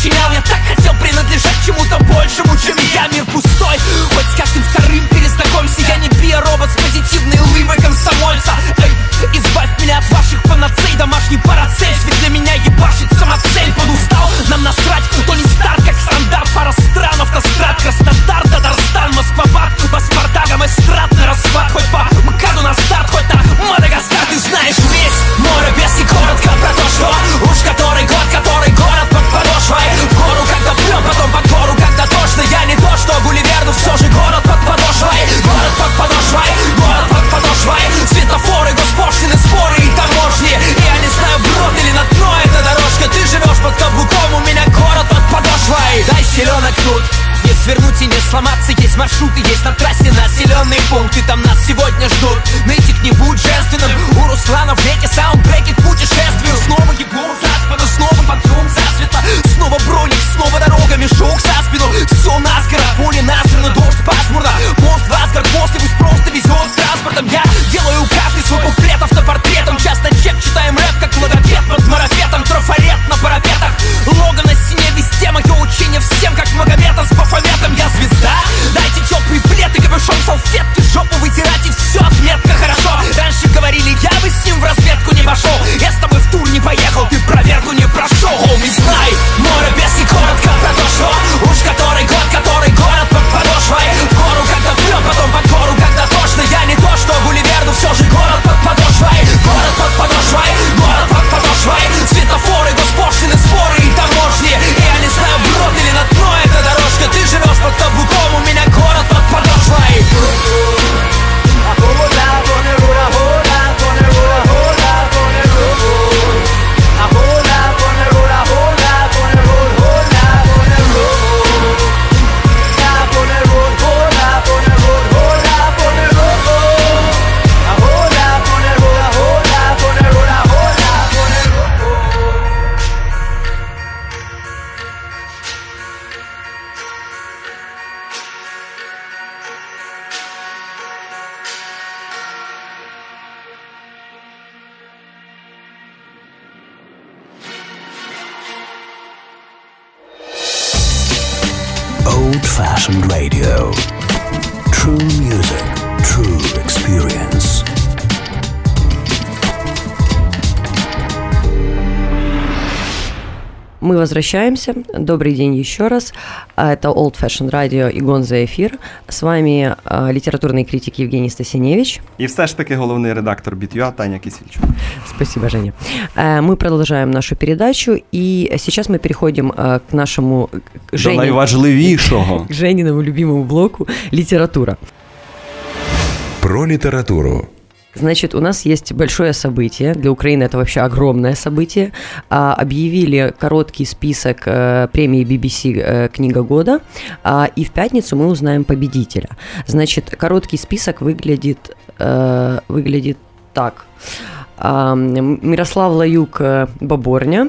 сочинял, я так хотел принадлежать чему-то большему, чем я. Мир пустой, хоть с каждым вторым перезнакомься. Я не биоробот с позитивной улыбкой комсомольца. Эй, избавь меня от ваших панацей, домашний парацельс, ведь для меня ебашит самоцель. Подустал нам насрать, кто не стар, как стандарт. Пара стран, автострад, Краснодар, Татарстан, Москва-Бат, паспорта, гоместратный распад. Хоть по МКАДу на старт, хоть на Мадагаскар. Ты знаешь весь море, без и коротко про то, что уж который год, который город под подошвой. В гору когда плем, потом под гору когда тошно. Я не то, что Гулливер, но все же город под подошвой. Город под подошвой, город под подошвой. Светофоры, госпошлины, споры и таможни. Я не знаю, брод или на дно эта дорожка. Ты живешь под каблуком, у меня город под подошвой. Дай селенок тут, не свернуть и не сломаться. Есть маршруты, есть на трассе населенные пункты. Там нас сегодня ждут. Нытик не будь женственным. У Руслана в лете саундбреки к путешествию. Снова ебу, заспаду, снова под дом засветло. Снова броник, снова дорога, мешок за спину. Все наскоро, поле насрано, дождь пасмурно. Мост в Асгард, мост, и пусть просто везет с транспортом. Я делаю каждый свой портрет автопортретом. Часто чек, читаем рэп, как логопед под марафетом. Трафарет на парапетах, лого на стене, везде мое учение всем, как Магометов с Бафометом. Я звезда, дайте теплый плед и капюшон, салфетки, жопу вытирать, и все отметка хорошо. Раньше говорили, я бы с ним в разведку не пошел. Я с тобой в тур не поехал, ты проверку не прошел. Homie, знай, море без и коротко про то, что уж который год, который город под подошвой. В гору когда плем, потом под гору когда тошно. Я не то, что Гулливер, но все же город под подошвой. Город под подошвой, город под подошвой. Светофоры, госпошлины, споры и таможни. Я не знаю, брод или на дно эта дорожка. Ты живешь под каблуком, у меня город под подошвой. Old Fashioned Radio. True music, true experience. Мы возвращаемся. Добрый день еще раз. Это Old Fashioned Radio и Гонзо-эфир. С вами литературный критик Євген Стасіневич. И все ж таки главный редактор Bit.ua Таня Кисельчук. Спасибо, Женя. Мы продолжаем нашу передачу. И сейчас мы переходим к нашему... К Жені... До найважливішого. К Жениному любимому блоку «Литература». Про литературу. Значит, у нас есть большое событие. Для Украины это вообще огромное событие. А, объявили короткий список э, премии би би си э, «Книга года», а, и в пятницу мы узнаем победителя. Значит, короткий список выглядит, э, выглядит так. А, Мирослав Лаюк «Боборня»,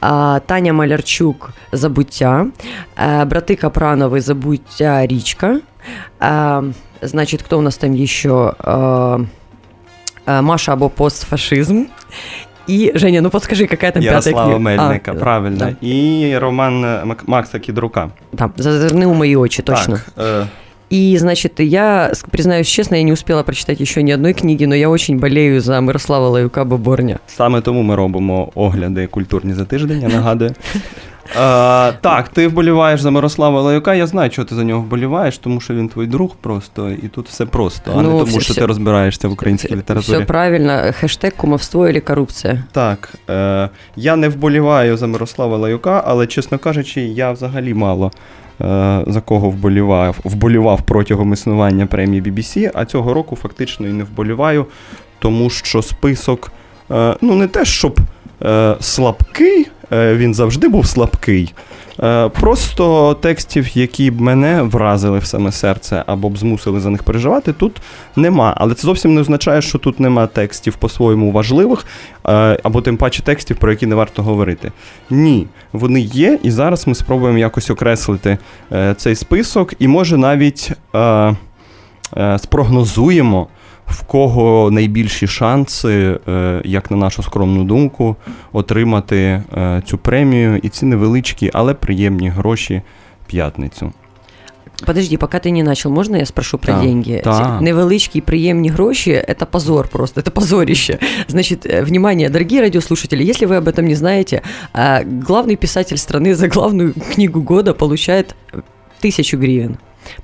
а, Таня Малярчук «Забутя», а, Братья Капрановы «Забутя річка». А, значит, кто у нас там еще... А, Маша або постфашизм. И, Женя, ну подскажи, какая там Ярослава пятая книга? Ярослава Мельника, а, правильно. Да. И роман Макса Кідрука. Да, «Зазирни у мои очи», точно. Так, э... И, значит, я, признаюсь честно, я не успела прочитать еще ни одной книги, но я очень болею за Мирослава Лаюка «Боборня». Саме тому ми робимо огляди культурні за тиждень, я нагадую. Е, так, ти вболіваєш за Мирослава Лаюка, я знаю, чого ти за нього вболіваєш, тому що він твій друг просто, і тут все просто, а ну, не тому, все, що все, ти розбираєшся в українській літературі. Все правильно, хештег «Кумовство» або «Корупція». Так, е, я не вболіваю за Мирослава Лаюка, але, чесно кажучи, я взагалі мало е, за кого вболівав, вболівав протягом існування премії бі бі сі, а цього року фактично і не вболіваю, тому що список, е, ну не те, щоб е, слабкий, він завжди був слабкий. Просто текстів, які б мене вразили в саме серце або б змусили за них переживати, тут нема. Але це зовсім не означає, що тут нема текстів по-своєму важливих, або тим паче текстів, про які не варто говорити. Ні, вони є, і зараз ми спробуємо якось окреслити цей список, і може навіть спрогнозуємо, в кого найбільші шанси, як на нашу скромну думку, отримати цю премію і ці невеличкі, але приємні гроші п'ятницю. Подожди, пока ты не начал, можно я спрошу про да, деньги? Да. Невеличкие приемные гроши – это позор просто, это позорище. Значит, внимание, дорогие радиослушатели, если вы об этом не знаете, главный писатель страны за главную книгу года получает тысячу гривен.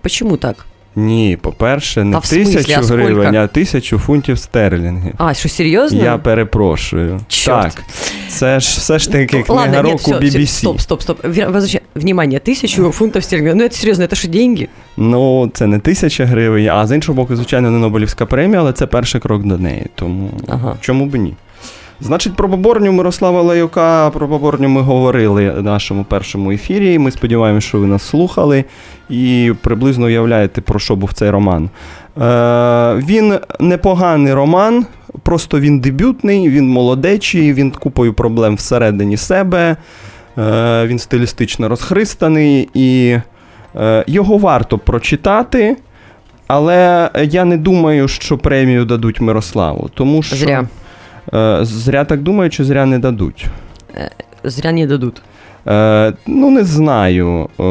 Почему так? Ні, по-перше, не тисячу гривень, а тисячу фунтів стерлінгів. А, що, серйозно? Я перепрошую. Чорт. Так, це ж все ж таки книга Ладно, року нет, все, би би сі. Стоп, стоп, стоп. Внимание, тисячу фунтів стерлінгів. Ну, це серйозно, це що, деньги? Ну, це не тисяча гривень, а з іншого боку, звичайно, не Нобелівська премія, але це перший крок до неї, тому ага. чому б ні. Значить, про боборню Мирослава Лаюка, про боборню ми говорили в нашому першому ефірі. Ми сподіваємося, що ви нас слухали і приблизно уявляєте, про що був цей роман. Е, він непоганий роман, просто він дебютний, він молодечий, він купою проблем всередині себе, е, він стилістично розхристаний і е, його варто прочитати, але я не думаю, що премію дадуть Мирославу, тому що... Зря. Зря так думаю, чи зря не дадуть? Зря не дадуть. Е, ну, не знаю. Е,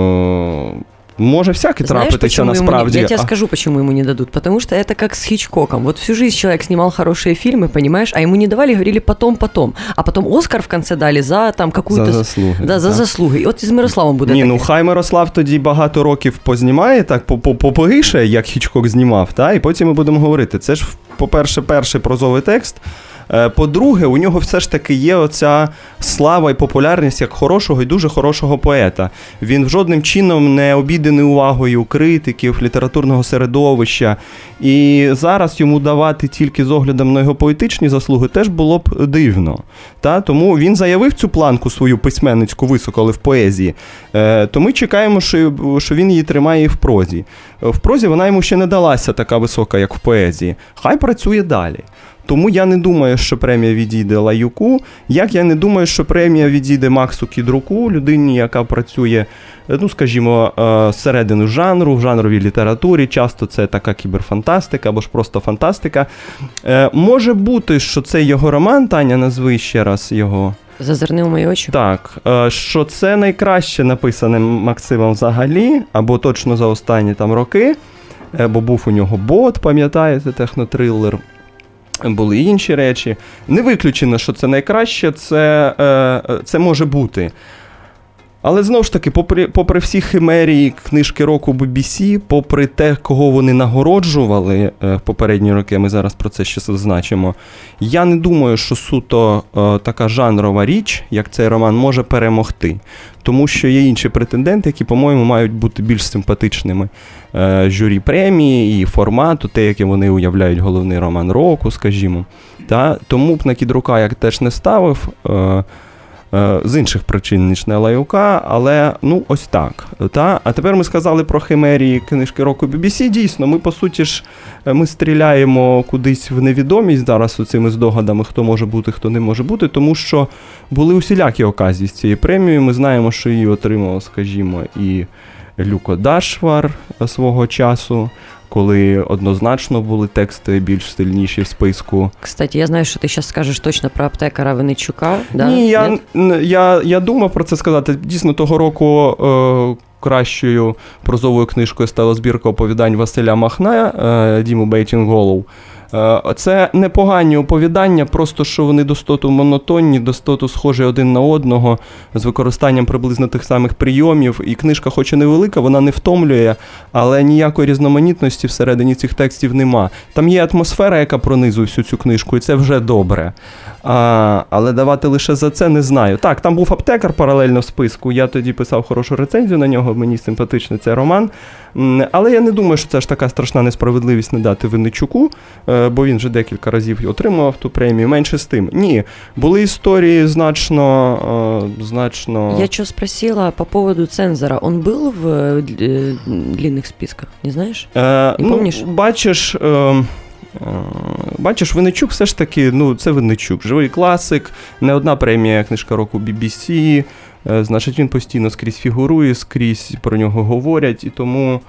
може всяке трапитися насправді. Не... Я тебе а... скажу, почему ему не дадут. Потому что это как с Хичкоком. Вот всю жизнь человек снимал хорошие фильмы, понимаешь, а ему не давали, говорили потом-потом. А потом Оскар в конце дали за там какую-то... За заслуги. Да, за заслуги. І от із Мирославом буде Ні, так. Ну хай Мирослав тоді багато років познімає, так, попогише, як Хічкок знімав, та, і потім ми будемо говорити. Це ж, по-перше, перший прозовий текст. По-друге, у нього все ж таки є оця слава і популярність як хорошого і дуже хорошого поета. Він жодним чином не обійдений увагою критиків, літературного середовища. І зараз йому давати тільки з оглядом на його поетичні заслуги теж було б дивно. Та? Тому він заявив цю планку свою письменницьку високо, але в поезії. Е, то ми чекаємо, що, що він її тримає і в прозі. В прозі вона йому ще не далася така висока, як в поезії. Хай працює далі. Тому я не думаю, що премія відійде Лаюку, як я не думаю, що премія відійде Максу Кідруку, людині, яка працює, ну, скажімо, середину жанру, в жанровій літературі, часто це така кіберфантастика або ж просто фантастика. Може бути, що це його роман, Таня, назви ще раз його. «Зазирни у мої очі». Так, що це найкраще написане Максимом взагалі, або точно за останні там роки, бо був у нього бот, пам'ятаєте, технотрилер. Були інші речі. Не виключено, що це найкраще, це, е, це може бути. Але, знову ж таки, попри, попри всі химерії книжки року бі бі сі, попри те, кого вони нагороджували е, попередні роки, ми зараз про це ще зазначимо, я не думаю, що суто е, така жанрова річ, як цей роман, може перемогти. Тому що є інші претенденти, які, по-моєму, мають бути більш симпатичними е, журі премії і формату, те, яке вони уявляють головний роман року, скажімо. Та? Тому б на Кідрука я теж не ставив, е, з інших причин, ніж не Лаюка, але, ну, ось так. Та? А тепер ми сказали про химерії книжки року бі бі сі. Дійсно, ми, по суті ж, ми стріляємо кудись в невідомість зараз оцими здогадами, хто може бути, хто не може бути, тому що були усілякі оказії з цією премією. Ми знаємо, що її отримав, скажімо, і Люко Дашвар свого часу, коли однозначно були тексти більш сильніші в списку. Кстати, я знаю, що ти зараз скажеш точно про аптекара Винничука. Да? Ні, я, я, я думав про це сказати. Дійсно, того року е, кращою прозовою книжкою стала збірка оповідань Василя Махна, е, Діму Бейтінголов. Е, це непогані оповідання, просто що вони достоту монотонні, достоту схожі один на одного, з використанням приблизно тих самих прийомів. І книжка, хоч і невелика, вона не втомлює, але ніякої різноманітності всередині цих текстів нема. Там є атмосфера, яка пронизує всю цю книжку, і це вже добре. А, але давати лише за це не знаю. Так, там був аптекар паралельно в списку, я тоді писав хорошу рецензію на нього, мені симпатичний цей роман. Але я не думаю, що це ж така страшна несправедливість не дати Винничуку, бо він вже декілька разів отримував ту премію, менше з тим. Ні, були історії значно... значно... Я що спросила по поводу цензора, он був в длинних списках, не знаєш? Е, не помніш? Ну, бачиш... Е... Бачиш, Винничук все ж таки, ну, це Винничук, живий класик, не одна премія книжка року бі бі сі, значить він постійно скрізь фігурує, скрізь про нього говорять, і тому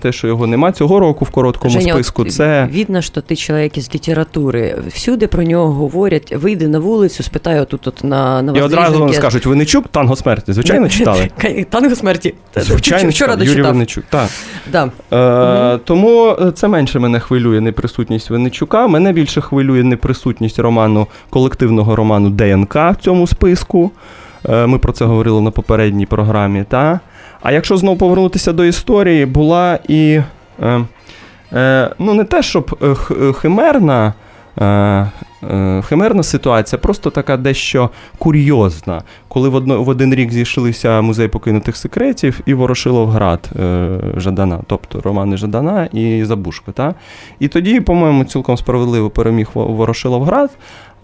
те, що його нема цього року в короткому Женя, списку, це... Видно, що ти чоловік із літератури. Всюди про нього говорять, вийди на вулицю, спитай отут на, на вас. І одразу вам скажуть, Винничук, «Танго смерті». Звичайно читали? «Танго смерті». Звичайно вчора читав. Юрій Винничук. Так. Да. Е, угу. Тому це менше мене хвилює неприсутність Винничука, мене більше хвилює неприсутність роману, колективного роману «ДНК» в цьому списку. Е, ми про це говорили на попередній програмі, так? А якщо знову повернутися до історії, була і, е, е, ну не те, щоб химерна, е, е, химерна ситуація, просто така дещо курйозна. Коли в, одно, в один рік зійшлися «Музей покинутих секретів» і «Ворошиловград» е, Жадана, тобто романи Жадана і Забушка. Та? І тоді, по-моєму, цілком справедливо переміг «Ворошиловград».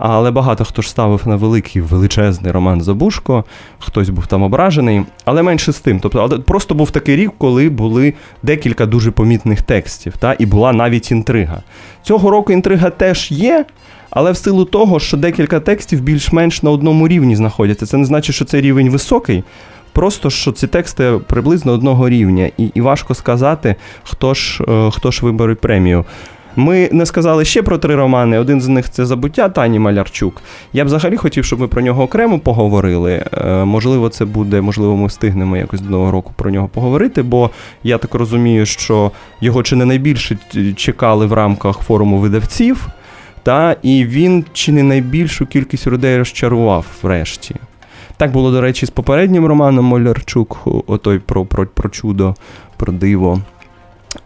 Але багато хто ж ставив на великий, величезний роман Забушко, хтось був там ображений, але менше з тим. Тобто, просто був такий рік, коли були декілька дуже помітних текстів, та, і була навіть інтрига. Цього року інтрига теж є, але в силу того, що декілька текстів більш-менш на одному рівні знаходяться. Це не значить, що цей рівень високий, просто, що ці тексти приблизно одного рівня, і, і важко сказати, хто ж, хто ж вибере премію. Ми не сказали ще про три романи. Один з них – це «Забуття» Тані Малярчук. Я б взагалі хотів, щоб ми про нього окремо поговорили. Е, можливо, це буде, можливо, ми встигнемо якось до Нового року про нього поговорити, бо я так розумію, що його чи не найбільше чекали в рамках форуму видавців, та, і він чи не найбільшу кількість людей розчарував врешті. Так було, до речі, з попереднім романом Малярчук, отой про, про, про чудо, про диво.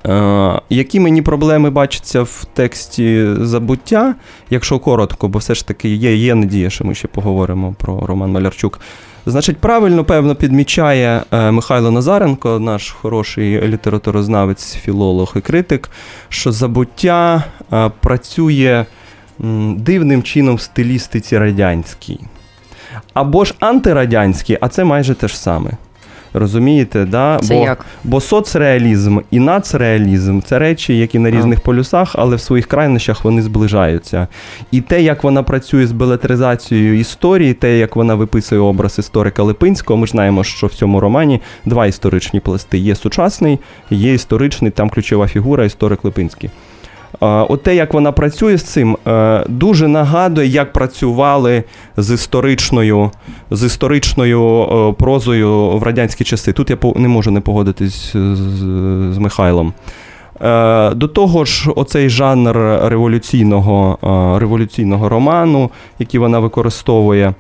Е, які мені проблеми бачаться в тексті «Забуття», якщо коротко, бо все ж таки є, є надія, що ми ще поговоримо про роман Малярчук. Значить, правильно, певно, підмічає е, Михайло Назаренко, наш хороший літературознавець, філолог і критик, що «Забуття» е, працює м, дивним чином в стилістиці радянській. Або ж антирадянській, а це майже те ж саме. Розумієте, да? Це бо, як? Бо соцреалізм і нацреалізм – це речі, які на різних а. полюсах, але в своїх крайнощах вони зближаються. І те, як вона працює з белетризацією історії, те, як вона виписує образ історика Липинського, ми ж знаємо, що в цьому романі два історичні пласти – є сучасний, є історичний, там ключова фігура – історик Липинський. От те, як вона працює з цим, дуже нагадує, як працювали з історичною, з історичною прозою в радянські часи. Тут я не можу не погодитись з Михайлом. До того ж, оцей жанр революційного, революційного роману, який вона використовує,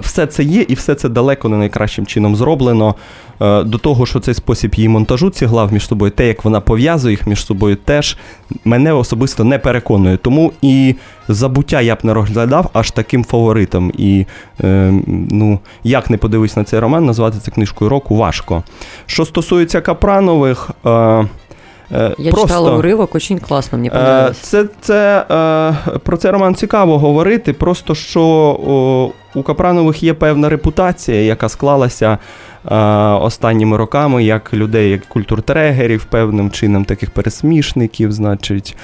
все це є, і все це далеко не найкращим чином зроблено. До того, що цей спосіб її монтажу, ці глав між собою, те, як вона пов'язує їх між собою, теж мене особисто не переконує. Тому і «Забуття» я б не розглядав аж таким фаворитом. І, е, ну, як не подивись на цей роман, назвати це книжкою року важко. Що стосується Капранових... Е, Я просто читала уривок, очень класно, мені подобалось. Це, це, про цей роман цікаво говорити, просто що у Капранових є певна репутація, яка склалася останніми роками, як людей, як культуртрегерів, певним чином таких пересмішників, значить,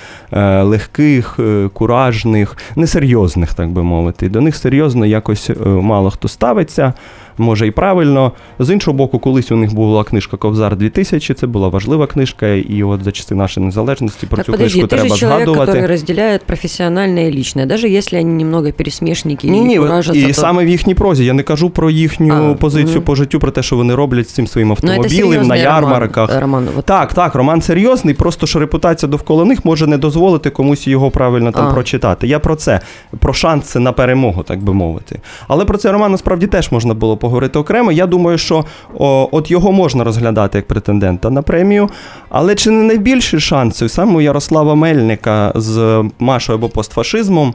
легких, куражних, несерйозних, так би мовити. До них серйозно якось мало хто ставиться. Може і правильно. З іншого боку, колись у них була книжка «Кобзар-дві тисячі», це була важлива книжка, і от за часи нашої незалежності про так, цю подожди, книжку треба згадувати. Так, подожди, ти же чоловік, який розділяє професіональне і лічне, навіть якщо вони немного пересмішники і не вражаться. І то... саме в їхній прозі. Я не кажу про їхню а, позицію угу. по життю, про те, що вони роблять з цим своїм автомобілем, на ярмарках. Роман, роман, вот. Так, так, роман серйозний, просто що репутація довкола них може не дозволити комусь його правильно там а. прочитати. Я про це, про шанси на перемогу, так би мовити. Але про цей роман насправді теж можна було поговорити окремо. Я думаю, що о, от його можна розглядати як претендента на премію, але чи не найбільші шанси саме у Ярослава Мельника з «Машою або постфашизмом».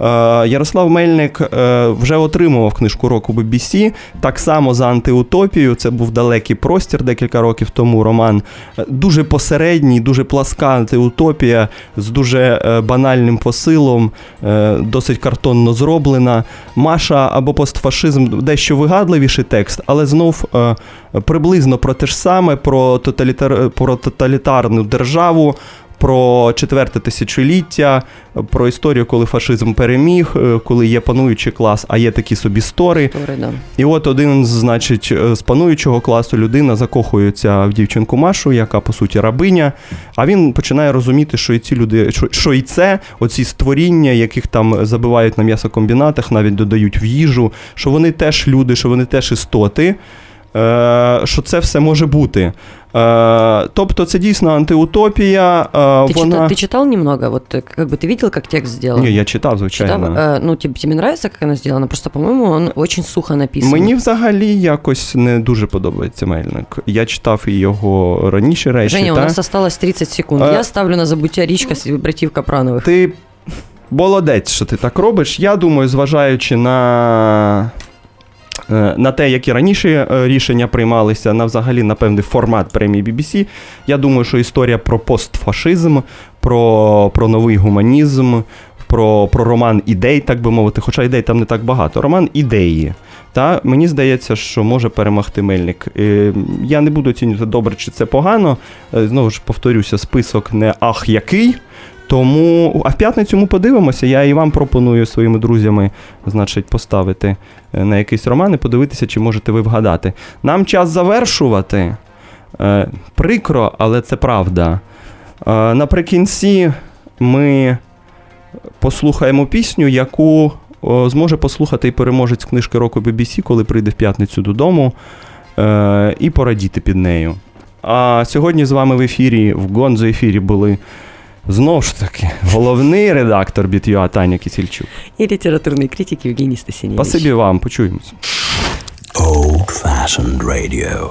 Е, Ярослав Мельник е, вже отримував книжку року Бі Бі Сі, так само за «Антиутопію», це був «Далекий простір» декілька років тому роман. Дуже посередній, дуже пласка антиутопія з дуже е, банальним посилом, е, досить картонно зроблена. «Маша або постфашизм» дещо вигадливіший текст, але знов е, приблизно про те ж саме, про, тоталітар... про тоталітарну державу, про четверте тисячоліття, про історію, коли фашизм переміг, коли є пануючий клас, а є такі собі стори. Стори, да. І от один, значить, з пануючого класу людина закохується в дівчинку Машу, яка, по суті, рабиня, а він починає розуміти, що і ці люди, що і це, оці створіння, яких там забивають на м'ясокомбінатах, навіть додають в їжу, що вони теж люди, що вони теж істоти, що це все може бути. Тобто це дійсно антиутопія. Ти, вона... читал, ты читал немного? Вот, как бы ты видел, как текст сделан? Не, я читав, звичайно. Читав? Ну, тебе, тебе нравится, як вона зроблена? Просто, по-моєму, он очень сухо написан. Мені взагалі якось не дуже подобається Мельник. Я читав і його раніше речі. Женя, та? У нас осталось тридцять секунд. А... Я ставлю на забуття річка братів Капранових. Ти молодець, що ти так робиш. Я думаю, зважаючи на... на те, які раніше рішення приймалися, на взагалі, на певний формат премії бі бі сі, я думаю, що історія про постфашизм, про, про новий гуманізм, про, про роман ідей, так би мовити, хоча ідей там не так багато, роман ідеї. Та мені здається, що може перемогти Мельник. Я не буду оцінювати, добре чи це погано, знову ж повторюся, список не ах який, тому, а в п'ятницю ми подивимося, я і вам пропоную своїми друзями, значить, поставити на якийсь роман і подивитися, чи можете ви вгадати. Нам час завершувати. Е, прикро, але це правда. Е, наприкінці ми послухаємо пісню, яку о, зможе послухати і переможець книжки року бі бі сі, коли прийде в п'ятницю додому, е, і порадіти під нею. А сьогодні з вами в ефірі, в Гонзо-ефірі були... Знову ж таки, головний редактор Bit.ua Таня Кисельчук. І літературний критик Євген Стасіневич. Спасибі вам, почуємося. Old Fashioned Radio.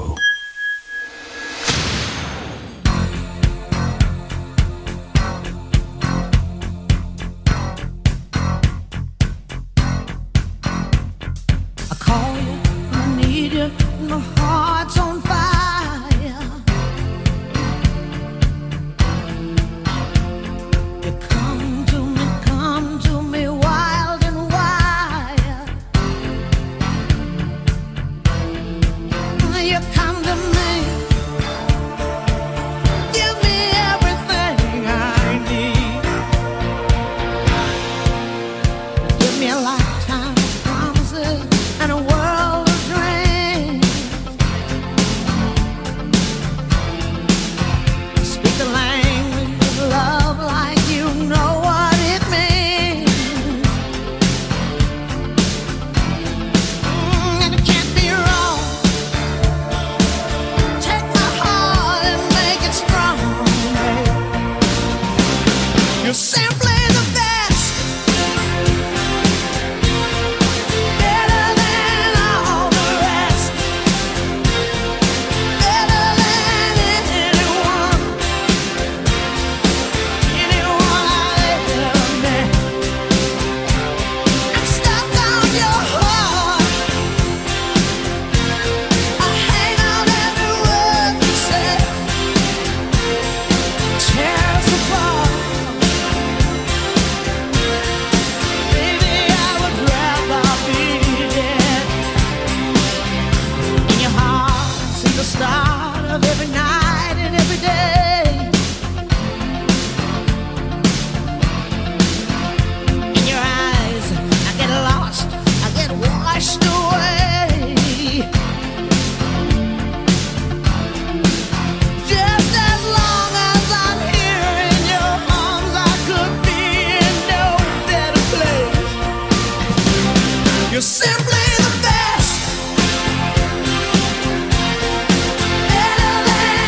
Simply the best. Better than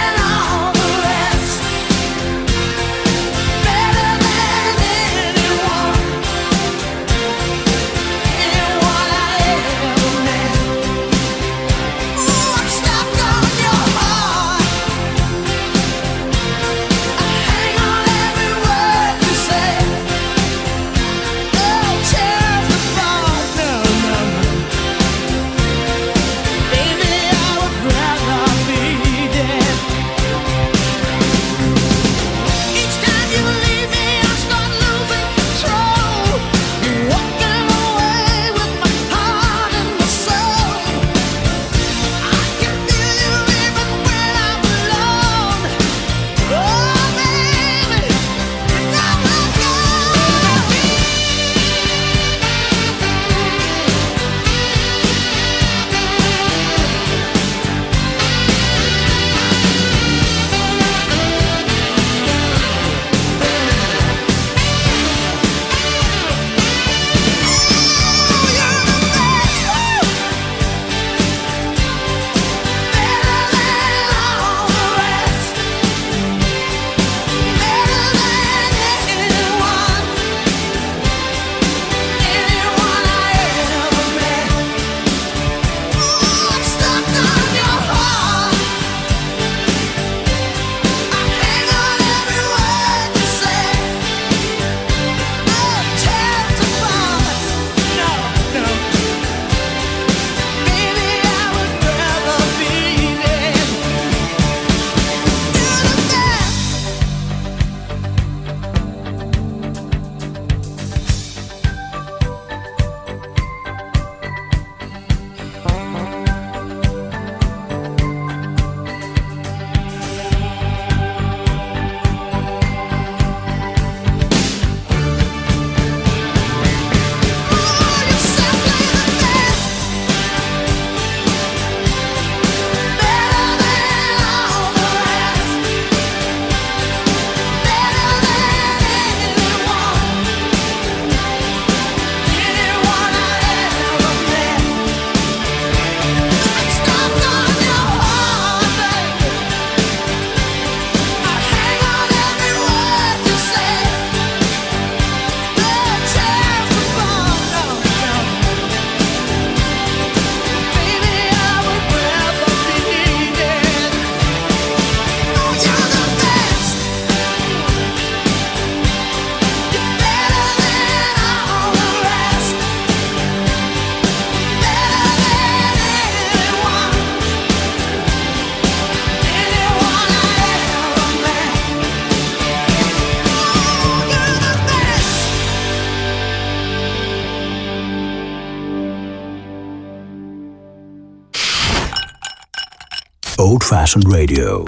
Old Fashioned Radio.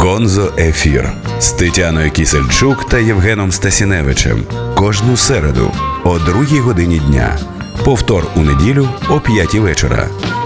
Гонзо-ефір з Тетяною Кисельчук та Євгеном Стасіневичем. Кожну середу о другій годині дня. Повтор у неділю о п'ятій вечора.